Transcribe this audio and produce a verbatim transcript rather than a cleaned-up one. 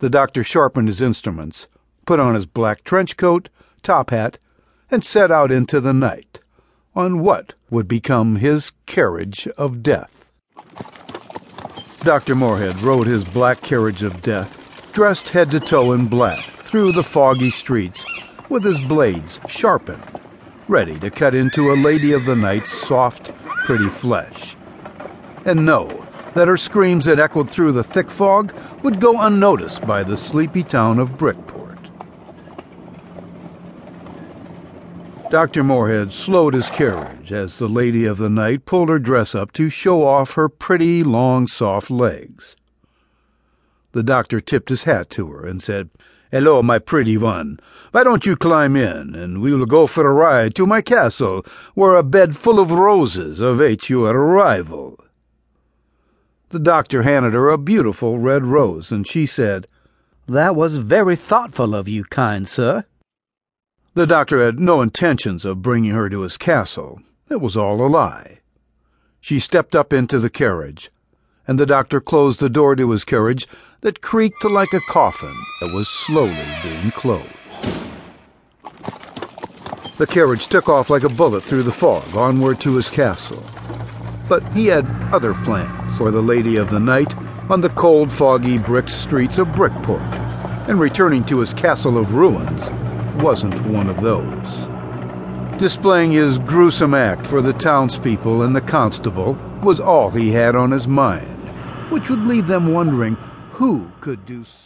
The doctor sharpened his instruments, put on his black trench coat, top hat, and set out into the night on what would become his carriage of death. Doctor Moorehead rode his black carriage of death, dressed head to toe in black, through the foggy streets, with his blades sharpened, ready to cut into a lady of the night's soft, pretty flesh. And no, that her screams that echoed through the thick fog would go unnoticed by the sleepy town of Brickport. Doctor Moorehead slowed his carriage as the lady of the night pulled her dress up to show off her pretty, long, soft legs. The doctor tipped his hat to her and said, "Hello, my pretty one. Why don't you climb in, and we will go for a ride to my castle, where a bed full of roses awaits your arrival." The doctor handed her a beautiful red rose, and she said, "That was very thoughtful of you, kind sir." The doctor had no intentions of bringing her to his castle. It was all a lie. She stepped up into the carriage, and the doctor closed the door to his carriage that creaked like a coffin that was slowly being closed. The carriage took off like a bullet through the fog, onward to his castle. But he had other plans for the lady of the night on the cold, foggy brick streets of Brickport, and returning to his castle of ruins wasn't one of those. Displaying his gruesome act for the townspeople and the constable was all he had on his mind, which would leave them wondering who could do so.